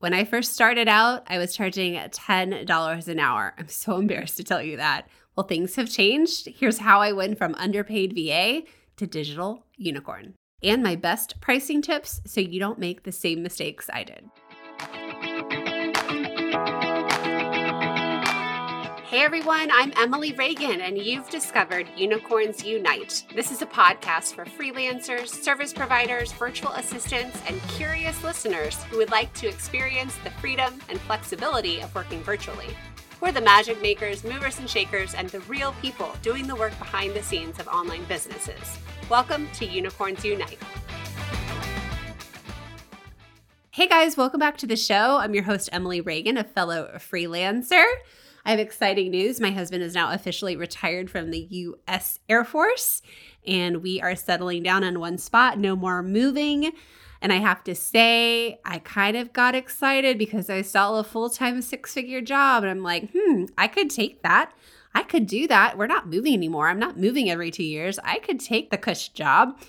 When I first started out, I was charging $10 an hour. I'm so embarrassed to tell you that. Well, things have changed. Here's how I went from underpaid VA to digital unicorn, and my best pricing tips so you don't make the same mistakes I did. Hey everyone, I'm Emily Reagan, and you've discovered Unicorns Unite. This is a podcast for freelancers, service providers, virtual assistants, and curious listeners who would like to experience the freedom and flexibility of working virtually. We're the magic makers, movers and shakers, and the real people doing the work behind the scenes of online businesses. Welcome to Unicorns Unite. Hey guys, welcome back to the show. I'm your host, Emily Reagan, a fellow freelancer. I have exciting news. My husband is now officially retired from the U.S. Air Force, and we are settling down in one spot. No more moving. And I have to say, I kind of got excited because I saw a full-time six-figure job, and I'm like, I could take that. I could do that. We're not moving anymore. I'm not moving every 2 years. I could take the cush job.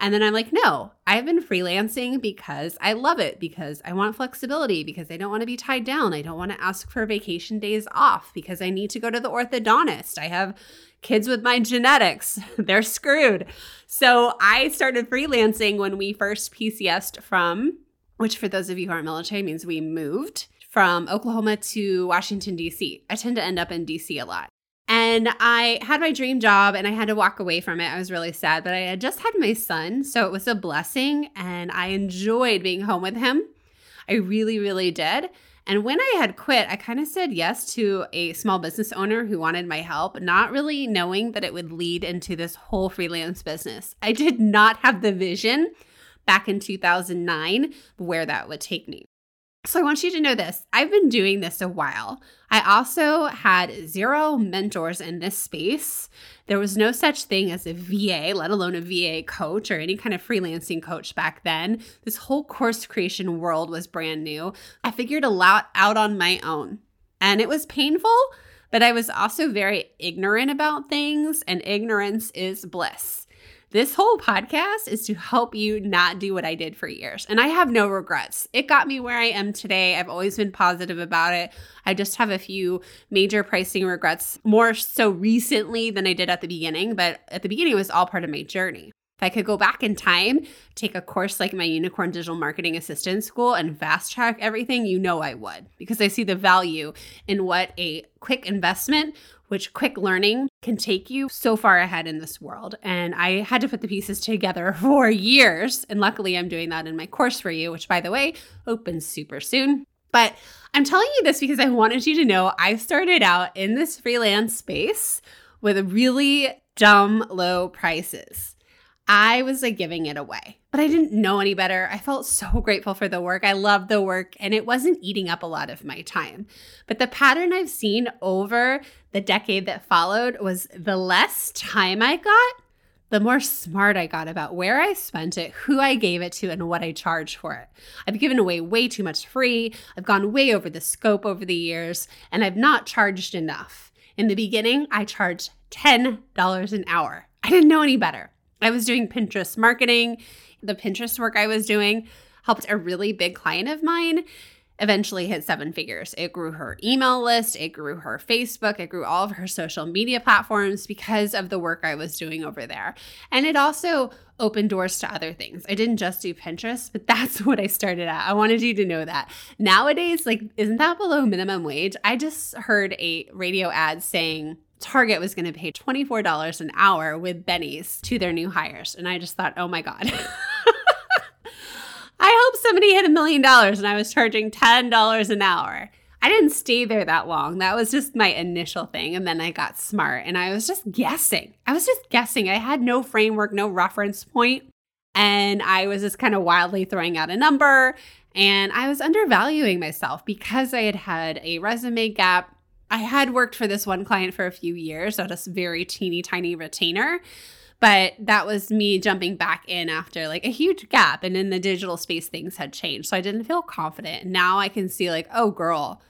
And then I'm like, no, I've been freelancing because I love it, because I want flexibility, because I don't want to be tied down. I don't want to ask for vacation days off because I need to go to the orthodontist. I have kids with my genetics. They're screwed. So I started freelancing when we first PCS'd from, which for those of you who aren't military means we moved from Oklahoma to Washington, D.C. I tend to end up in D.C. a lot. And I had my dream job and I had to walk away from it. I was really sad, but I had just had my son, so it was a blessing, and I enjoyed being home with him. I really, really did. And when I had quit, I kind of said yes to a small business owner who wanted my help, not really knowing that it would lead into this whole freelance business. I did not have the vision back in 2009 where that would take me. So I want you to know this. I've been doing this a while. I also had zero mentors in this space. There was no such thing as a VA, let alone a VA coach or any kind of freelancing coach back then. This whole course creation world was brand new. I figured a lot out on my own, and it was painful, but I was also very ignorant about things, and ignorance is bliss. This whole podcast is to help you not do what I did for years. And I have no regrets. It got me where I am today. I've always been positive about it. I just have a few major pricing regrets, more so recently than I did at the beginning. But at the beginning, it was all part of my journey. If I could go back in time, take a course like my Unicorn Digital Marketing Assistant School and fast track everything, you know I would, because I see the value in what a quick investment, which quick learning can take you so far ahead in this world. And I had to put the pieces together for years. And luckily I'm doing that in my course for you, which by the way, opens super soon. But I'm telling you this because I wanted you to know I started out in this freelance space with really dumb low prices. I was like giving it away, but I didn't know any better. I felt so grateful for the work. I loved the work, and it wasn't eating up a lot of my time. But the pattern I've seen over the decade that followed was the less time I got, the more smart I got about where I spent it, who I gave it to, and what I charged for it. I've given away way too much free. I've gone way over the scope over the years, and I've not charged enough. In the beginning, I charged $10 an hour. I didn't know any better. I was doing Pinterest marketing. The Pinterest work I was doing helped a really big client of mine eventually hit seven figures. It grew her email list. It grew her Facebook. It grew all of her social media platforms because of the work I was doing over there. And it also opened doors to other things. I didn't just do Pinterest, but that's what I started at. I wanted you to know that. Nowadays, isn't that below minimum wage? I just heard a radio ad saying Target was going to pay $24 an hour with bennies to their new hires. And I just thought, oh my God. I hope somebody hit $1 million and I was charging $10 an hour. I didn't stay there that long. That was just my initial thing. And then I got smart and I was just guessing. I had no framework, no reference point. And I was just kind of wildly throwing out a number. And I was undervaluing myself because I had had a resume gap. I had worked for this one client for a few years on a very teeny tiny retainer, but that was me jumping back in after a huge gap. And in the digital space, things had changed. So I didn't feel confident. Now I can see oh girl,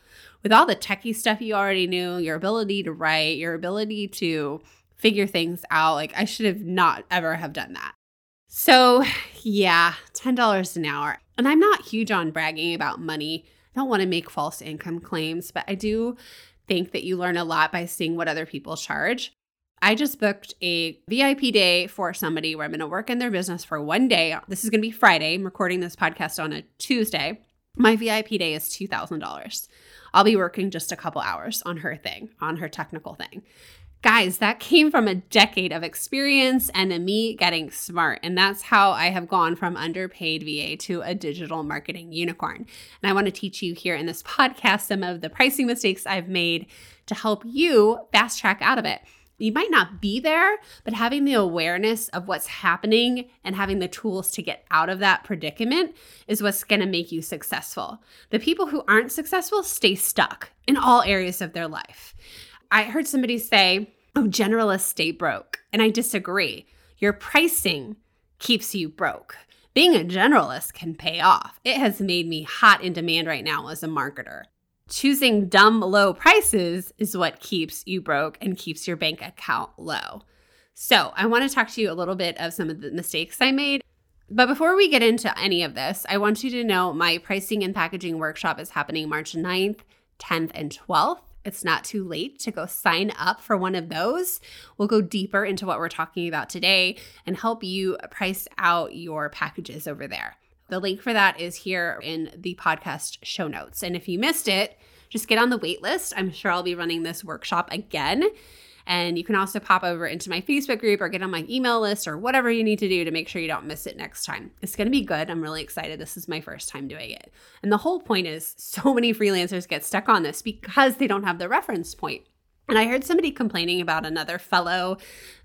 with all the techie stuff you already knew, your ability to write, your ability to figure things out, I should have not ever have done that. So yeah, $10 an hour. And I'm not huge on bragging about money. I don't want to make false income claims, but I do think that you learn a lot by seeing what other people charge. I just booked a VIP day for somebody where I'm going to work in their business for one day. This is going to be Friday. I'm recording this podcast on a Tuesday. My VIP day is $2,000. I'll be working just a couple hours on her thing, on her technical thing. Guys, that came from a decade of experience and a me getting smart. And that's how I have gone from underpaid VA to a digital marketing unicorn. And I want to teach you here in this podcast some of the pricing mistakes I've made to help you fast track out of it. You might not be there, but having the awareness of what's happening and having the tools to get out of that predicament is what's going to make you successful. The people who aren't successful stay stuck in all areas of their life. I heard somebody say, oh, generalists stay broke. And I disagree. Your pricing keeps you broke. Being a generalist can pay off. It has made me hot in demand right now as a marketer. Choosing dumb low prices is what keeps you broke and keeps your bank account low. So I want to talk to you a little bit of some of the mistakes I made. But before we get into any of this, I want you to know my pricing and packaging workshop is happening March 9th, 10th, and 12th. It's not too late to go sign up for one of those. We'll go deeper into what we're talking about today and help you price out your packages over there. The link for that is here in the podcast show notes. And if you missed it, just get on the wait list. I'm sure I'll be running this workshop again. And you can also pop over into my Facebook group or get on my email list or whatever you need to do to make sure you don't miss it next time. It's going to be good. I'm really excited. This is my first time doing it. And the whole point is so many freelancers get stuck on this because they don't have the reference point. And I heard somebody complaining about another fellow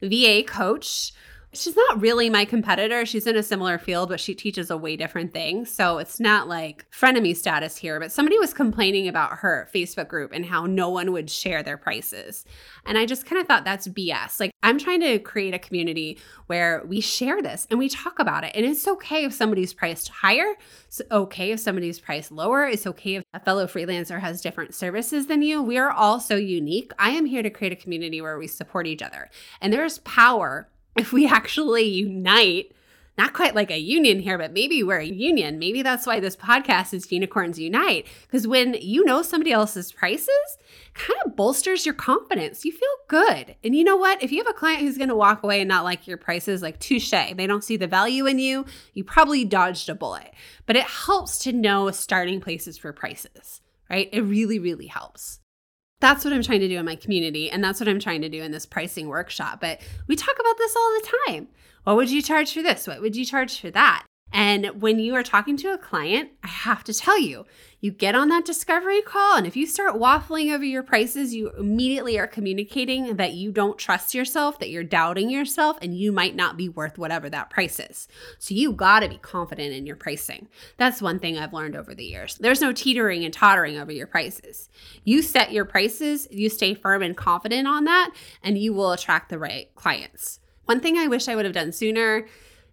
VA coach. She's not really my competitor. She's in a similar field, but she teaches a way different thing. So it's not like frenemy status here, but somebody was complaining about her Facebook group and how no one would share their prices. And I just kind of thought that's BS. Like, I'm trying to create a community where we share this and we talk about it. And it's okay if somebody's priced higher. It's okay if somebody's priced lower. It's okay if a fellow freelancer has different services than you. We are all so unique. I am here to create a community where we support each other. And there's power if we actually unite, not quite like a union here, but maybe we're a union. Maybe that's why this podcast is Unicorns Unite, because when you know somebody else's prices, it kind of bolsters your confidence. You feel good. And you know what? If you have a client who's going to walk away and not like your prices, like, touche, they don't see the value in you, you probably dodged a bullet. But it helps to know starting places for prices, right? It really, really helps. That's what I'm trying to do in my community, and that's what I'm trying to do in this pricing workshop. But we talk about this all the time. What would you charge for this? What would you charge for that? And when you are talking to a client, I have to tell you, you get on that discovery call, and if you start waffling over your prices, you immediately are communicating that you don't trust yourself, that you're doubting yourself, and you might not be worth whatever that price is. So you gotta be confident in your pricing. That's one thing I've learned over the years. There's no teetering and tottering over your prices. You set your prices, you stay firm and confident on that, and you will attract the right clients. One thing I wish I would have done sooner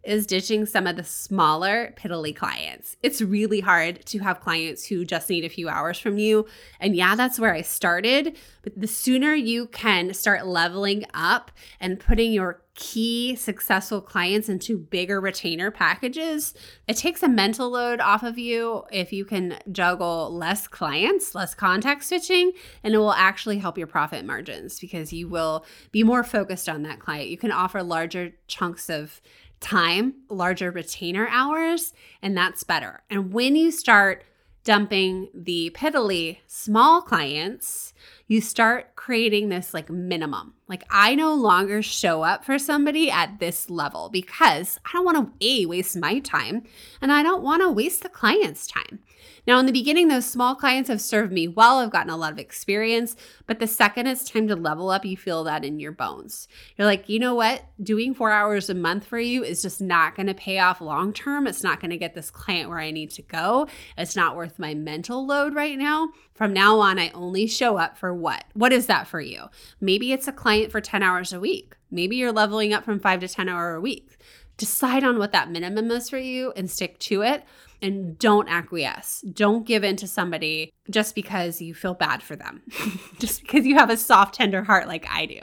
is ditching some of the smaller, piddly clients. It's really hard to have clients who just need a few hours from you. And yeah, that's where I started. But the sooner you can start leveling up and putting your key successful clients into bigger retainer packages, it takes a mental load off of you if you can juggle less clients, less contact switching, and it will actually help your profit margins because you will be more focused on that client. You can offer larger chunks of time, larger retainer hours, and that's better. And when you start dumping the piddly small clients, you start creating this like minimum. Like, I no longer show up for somebody at this level because I don't want to waste my time and I don't want to waste the client's time. Now, in the beginning, those small clients have served me well. I've gotten a lot of experience, but the second it's time to level up, you feel that in your bones. You're like, you know what? Doing 4 hours a month for you is just not going to pay off long term. It's not going to get this client where I need to go. It's not worth my mental load right now. From now on, I only show up for what? What is that for you? Maybe it's a client for 10 hours a week. Maybe you're leveling up from 5 to 10 hours a week. Decide on what that minimum is for you and stick to it. And don't acquiesce. Don't give in to somebody just because you feel bad for them, just because you have a soft, tender heart like I do.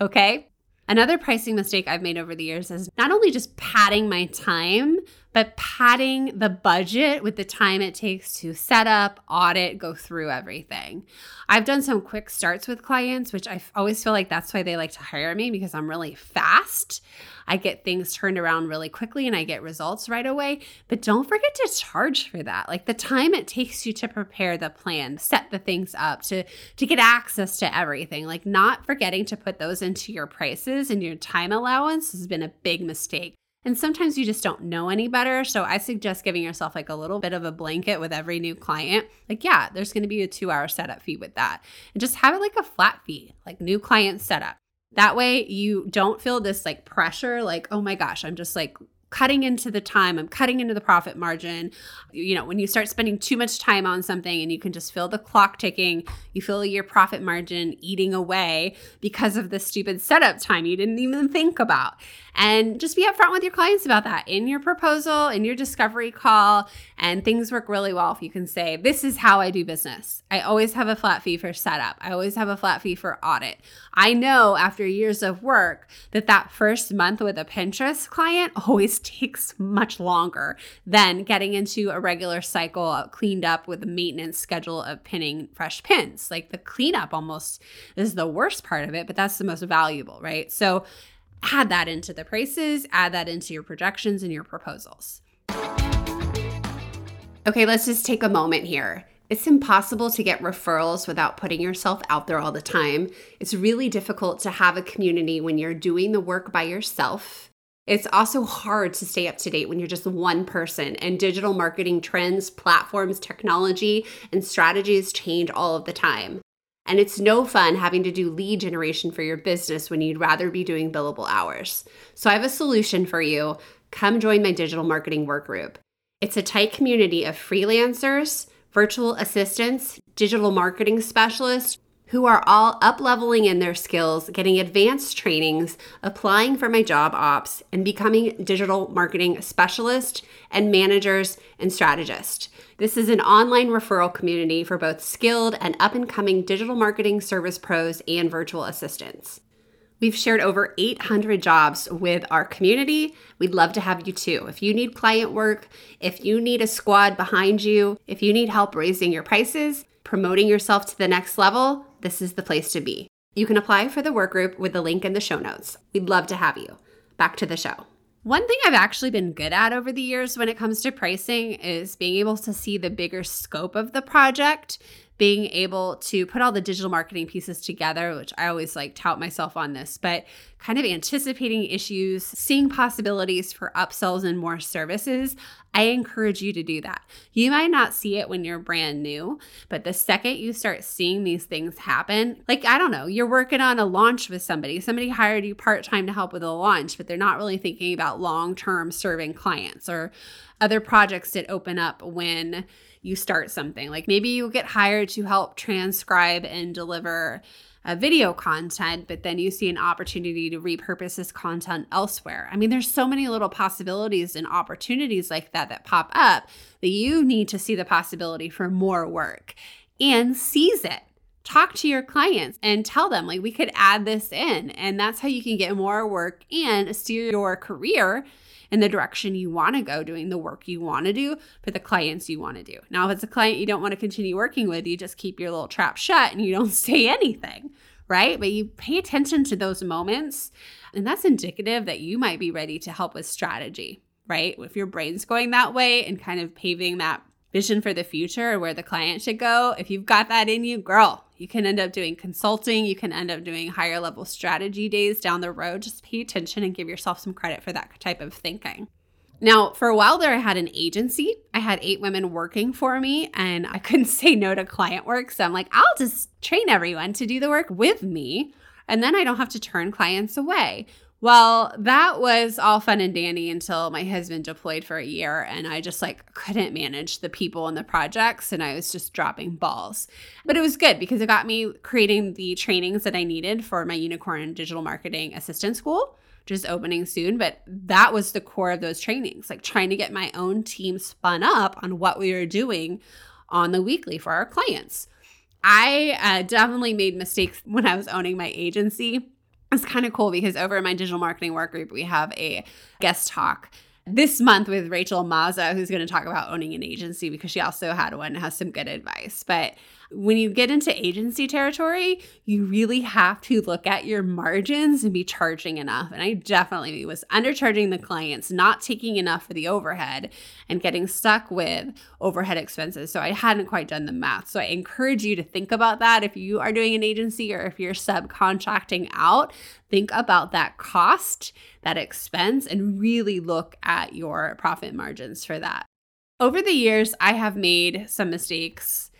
Okay? Another pricing mistake I've made over the years is not only just padding my time, but padding the budget with the time it takes to set up, audit, go through everything. I've done some quick starts with clients, which I always feel like that's why they like to hire me, because I'm really fast. I get things turned around really quickly and I get results right away. But don't forget to charge for that. Like the time it takes you to prepare the plan, set the things up, to get access to everything. Like not forgetting to put those into your prices and your time allowance has been a big mistake. And sometimes you just don't know any better. So I suggest giving yourself like a little bit of a blanket with every new client. Like, yeah, there's going to be a 2-hour setup fee with that. And just have it like a flat fee, like new client setup. That way you don't feel this like pressure, like, oh my gosh, I'm just like cutting into the time. I'm cutting into the profit margin. You know, when you start spending too much time on something and you can just feel the clock ticking, you feel your profit margin eating away because of the stupid setup time you didn't even think about. And just be upfront with your clients about that in your proposal, in your discovery call, and things work really well if you can say, this is how I do business. I always have a flat fee for setup. I always have a flat fee for audit. I know after years of work that first month with a Pinterest client always takes much longer than getting into a regular cycle cleaned up with a maintenance schedule of pinning fresh pins. Like the cleanup almost is the worst part of it, but that's the most valuable, right? So add that into the prices, add that into your projections and your proposals. Okay, let's just take a moment here. It's impossible to get referrals without putting yourself out there all the time. It's really difficult to have a community when you're doing the work by yourself. It's also hard to stay up to date when you're just one person, and digital marketing trends, platforms, technology, and strategies change all of the time. And it's no fun having to do lead generation for your business when you'd rather be doing billable hours. So I have a solution for you. Come join my digital marketing work group. It's a tight community of freelancers, virtual assistants, digital marketing specialists, who are all up-leveling in their skills, getting advanced trainings, applying for my job ops, and becoming digital marketing specialists and managers and strategists. This is an online referral community for both skilled and up-and-coming digital marketing service pros and virtual assistants. We've shared over 800 jobs with our community. We'd love to have you too. If you need client work, if you need a squad behind you, if you need help raising your prices, promoting yourself to the next level, this is the place to be. You can apply for the work group with the link in the show notes. We'd love to have you. Back to the show. One thing I've actually been good at over the years when it comes to pricing is being able to see the bigger scope of the project, being able to put all the digital marketing pieces together, which I always like tout myself on this, but kind of anticipating issues, seeing possibilities for upsells and more services. I encourage you to do that. You might not see it when you're brand new, but the second you start seeing these things happen, like, I don't know, you're working on a launch with somebody. Somebody hired you part-time to help with a launch, but they're not really thinking about long-term serving clients or other projects that open up when you start something. Like maybe you get hired to help transcribe and deliver video content, but then you see an opportunity to repurpose this content elsewhere. I mean, there's so many little possibilities and opportunities like that pop up that you need to see the possibility for more work and seize it. Talk to your clients and tell them, like, we could add this in, and that's how you can get more work and steer your career in the direction you want to go, doing the work you want to do for the clients you want to do. Now, if it's a client you don't want to continue working with, you just keep your little trap shut and you don't say anything, right? But you pay attention to those moments, and that's indicative that you might be ready to help with strategy, right? If your brain's going that way and kind of paving that vision for the future or where the client should go, if you've got that in you, girl, you can end up doing consulting. You can end up doing higher level strategy days down the road. Just pay attention and give yourself some credit for that type of thinking. Now, for a while there, I had an agency. I had 8 women working for me, and I couldn't say no to client work. So I'm like, I'll just train everyone to do the work with me, and then I don't have to turn clients away. Well, that was all fun and dandy until my husband deployed for a year, and I just like couldn't manage the people and the projects, and I was just dropping balls. But it was good because it got me creating the trainings that I needed for my Unicorn Digital Marketing Assistant School, which is opening soon. But that was the core of those trainings, like trying to get my own team spun up on what we were doing on the weekly for our clients. I definitely made mistakes when I was owning my agency. It's kind of cool because over in my digital marketing work group, we have a guest talk this month with Rachel Mazza, who's going to talk about owning an agency because she also had one and has some good advice. But when you get into agency territory, you really have to look at your margins and be charging enough. And I definitely was undercharging the clients, not taking enough for the overhead and getting stuck with overhead expenses. So I hadn't quite done the math. So I encourage you to think about that. If you are doing an agency or if you're subcontracting out, think about that cost, that expense, and really look at your profit margins for that. Over the years, I have made some mistakes.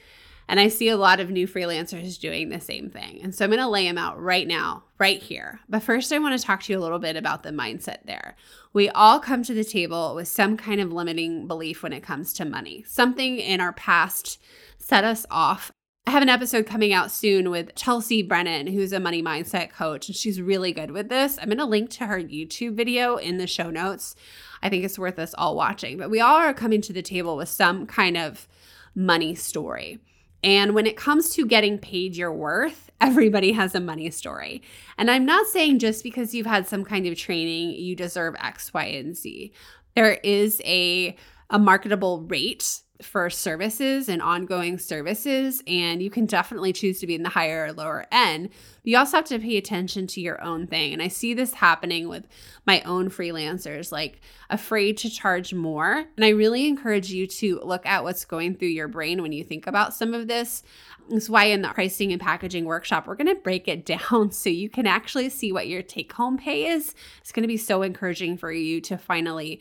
And I see a lot of new freelancers doing the same thing. And so I'm going to lay them out right now, right here. But first, I want to talk to you a little bit about the mindset there. We all come to the table with some kind of limiting belief when it comes to money. Something in our past set us off. I have an episode coming out soon with Chelsea Brennan, who's a money mindset coach, and she's really good with this. I'm going to link to her YouTube video in the show notes. I think it's worth us all watching. But we all are coming to the table with some kind of money story. And when it comes to getting paid your worth, everybody has a money story. And I'm not saying just because you've had some kind of training, you deserve X, Y, and Z. There is a marketable rate for services and ongoing services, and you can definitely choose to be in the higher or lower end. You also have to pay attention to your own thing. And I see this happening with my own freelancers, like afraid to charge more. And I really encourage you to look at what's going through your brain when you think about some of this. That's why in the pricing and packaging workshop, we're going to break it down so you can actually see what your take-home pay is. It's going to be so encouraging for you to finally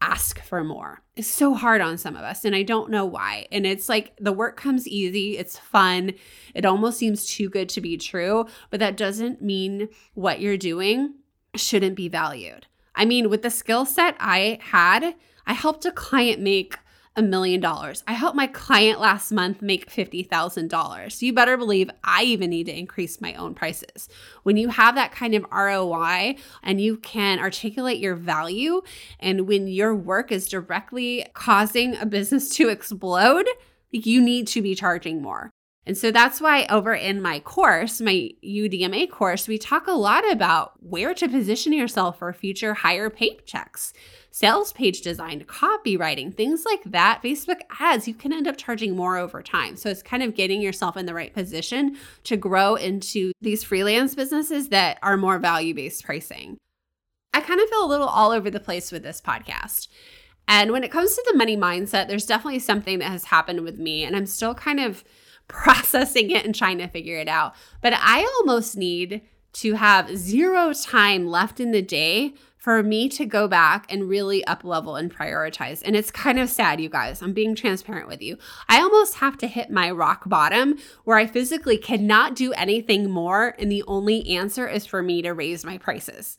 ask for more. It's so hard on some of us, and I don't know why. And it's like the work comes easy, it's fun, it almost seems too good to be true, but that doesn't mean what you're doing shouldn't be valued. I mean, with the skill set I had, I helped a client make $1 million. I helped my client last month make $50,000. So you better believe I even need to increase my own prices. When you have that kind of ROI and you can articulate your value, and when your work is directly causing a business to explode, you need to be charging more. And so that's why over in my course, my UDMA course, we talk a lot about where to position yourself for future higher paid checks, sales page design, copywriting, things like that, Facebook ads. You can end up charging more over time. So it's kind of getting yourself in the right position to grow into these freelance businesses that are more value-based pricing. I kind of feel a little all over the place with this podcast. And when it comes to the money mindset, there's definitely something that has happened with me, and I'm still kind of processing it and trying to figure it out. But I almost need to have zero time left in the day for me to go back and really up-level and prioritize. And it's kind of sad, you guys. I'm being transparent with you. I almost have to hit my rock bottom where I physically cannot do anything more, and the only answer is for me to raise my prices.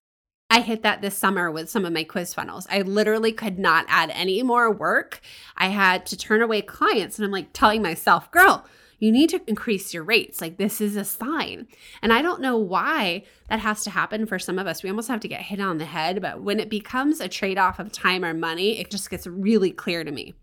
I hit that this summer with some of my quiz funnels. I literally could not add any more work. I had to turn away clients, and I'm like telling myself, girl, you need to increase your rates. Like, this is a sign. And I don't know why that has to happen for some of us. We almost have to get hit on the head. But when it becomes a trade-off of time or money, it just gets really clear to me.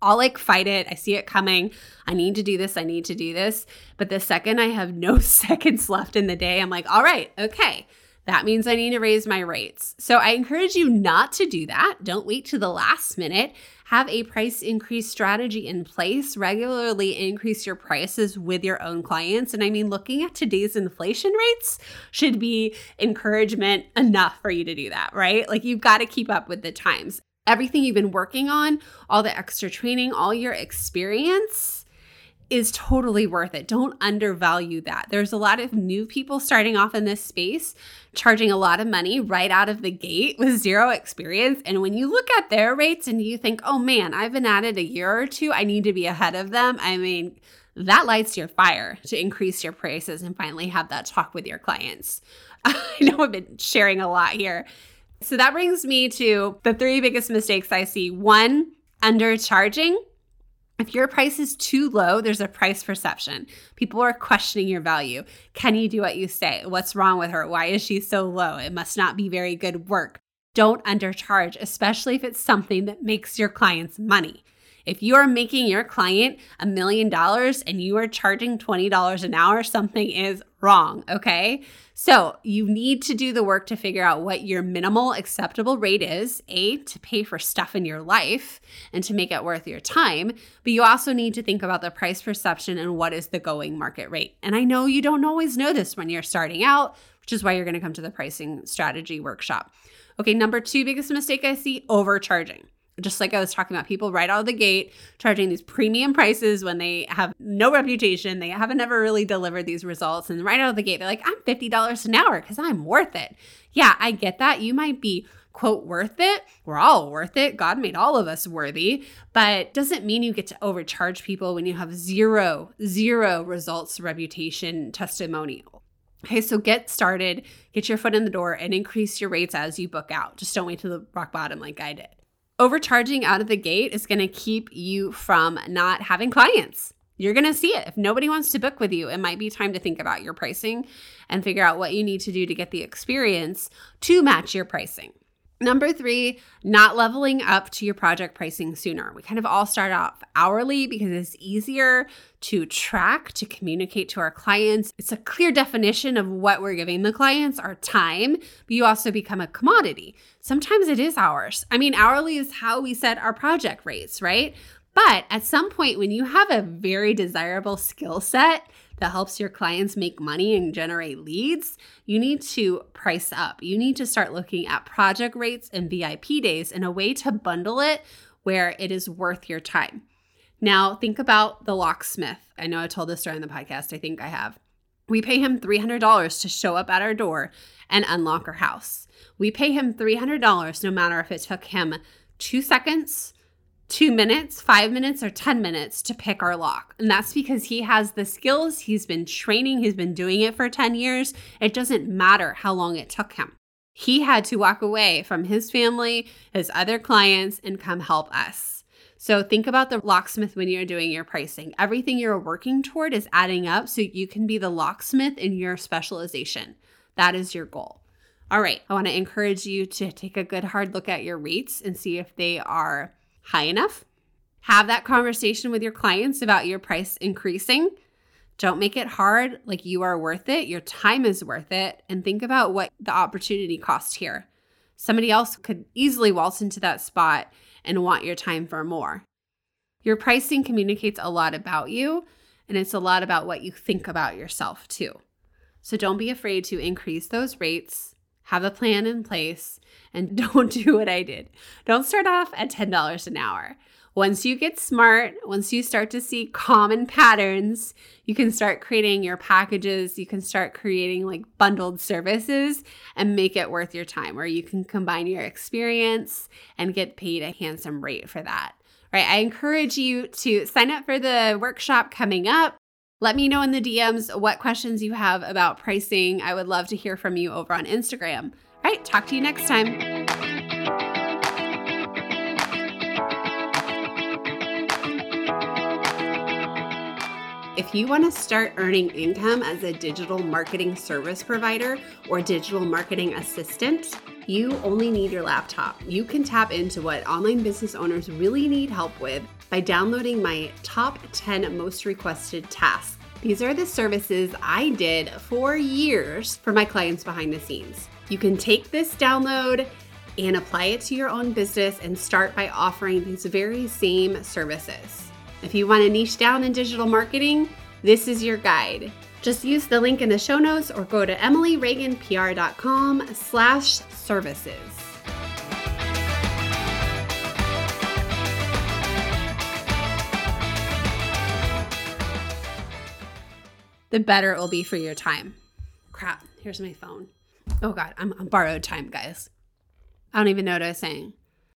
I'll like fight it. I see it coming. I need to do this. I need to do this. But the second I have no seconds left in the day, I'm like, all right, okay. That means I need to raise my rates. So I encourage you not to do that. Don't wait to the last minute. Have a price increase strategy in place. Regularly increase your prices with your own clients. And I mean, looking at today's inflation rates should be encouragement enough for you to do that, right? Like, you've got to keep up with the times. Everything you've been working on, all the extra training, all your experience is totally worth it. Don't undervalue that. There's a lot of new people starting off in this space, charging a lot of money right out of the gate with zero experience. And when you look at their rates and you think, oh man, I've been at it a year or two, I need to be ahead of them. I mean, that lights your fire to increase your prices and finally have that talk with your clients. I know I've been sharing a lot here. So that brings me to the three biggest mistakes I see. One, undercharging. If your price is too low, there's a price perception. People are questioning your value. Can you do what you say? What's wrong with her? Why is she so low? It must not be very good work. Don't undercharge, especially if it's something that makes your clients money. If you are making your client $1 million and you are charging $20 an hour, something is wrong, okay? So you need to do the work to figure out what your minimal acceptable rate is, A, to pay for stuff in your life and to make it worth your time, but you also need to think about the price perception and what is the going market rate. And I know you don't always know this when you're starting out, which is why you're gonna come to the pricing strategy workshop. Okay, number two biggest mistake I see, overcharging. Just like I was talking about, people right out of the gate charging these premium prices when they have no reputation, they haven't ever really delivered these results, and right out of the gate, they're like, I'm $50 an hour because I'm worth it. Yeah, I get that. You might be, quote, worth it. We're all worth it. God made all of us worthy, but doesn't mean you get to overcharge people when you have zero results, reputation, testimonial. Okay, so get started, get your foot in the door, and increase your rates as you book out. Just don't wait till the rock bottom like I did. Overcharging out of the gate is going to keep you from not having clients. You're going to see it. If nobody wants to book with you, it might be time to think about your pricing and figure out what you need to do to get the experience to match your pricing. Number three, not leveling up to your project pricing sooner. We kind of all start off hourly because it's easier to track, to communicate to our clients. It's a clear definition of what we're giving the clients, our time, but you also become a commodity. Sometimes it is hours. I mean, hourly is how we set our project rates, right? But at some point, when you have a very desirable skill set that helps your clients make money and generate leads, you need to price up. You need to start looking at project rates and VIP days in a way to bundle it where it is worth your time. Now, think about the locksmith. I know I told this during the podcast. I think I have. We pay him $300 to show up at our door and unlock our house. We pay him $300 no matter if it took him 2 seconds, 2 minutes, 5 minutes, or 10 minutes to pick our lock. And that's because he has the skills, he's been training, he's been doing it for 10 years. It doesn't matter how long it took him. He had to walk away from his family, his other clients, and come help us. So think about the locksmith when you're doing your pricing. Everything you're working toward is adding up so you can be the locksmith in your specialization. That is your goal. All right, I wanna encourage you to take a good hard look at your rates and see if they are high enough. Have that conversation with your clients about your price increasing. Don't make it hard, like you are worth it. Your time is worth it. And think about what the opportunity cost here. Somebody else could easily waltz into that spot and want your time for more. Your pricing communicates a lot about you, and it's a lot about what you think about yourself too. So don't be afraid to increase those rates. Have a plan in place, and don't do what I did. Don't start off at $10 an hour. Once you get smart, once you start to see common patterns, you can start creating your packages. You can start creating like bundled services and make it worth your time, where you can combine your experience and get paid a handsome rate for that. All right, I encourage you to sign up for the workshop coming up. Let me know in the DMs what questions you have about pricing. I would love to hear from you over on Instagram. All right, talk to you next time. If you want to start earning income as a digital marketing service provider or digital marketing assistant, you only need your laptop. You can tap into what online business owners really need help with by downloading my top 10 most requested tasks. These are the services I did for years for my clients behind the scenes. You can take this download and apply it to your own business and start by offering these very same services. If you want to niche down in digital marketing, this is your guide. Just use the link in the show notes or go to emilyreaganpr.com/services. The better it will be for your time. Crap, here's my phone. Oh God, I'm on borrowed time, guys. I don't even know what I was saying.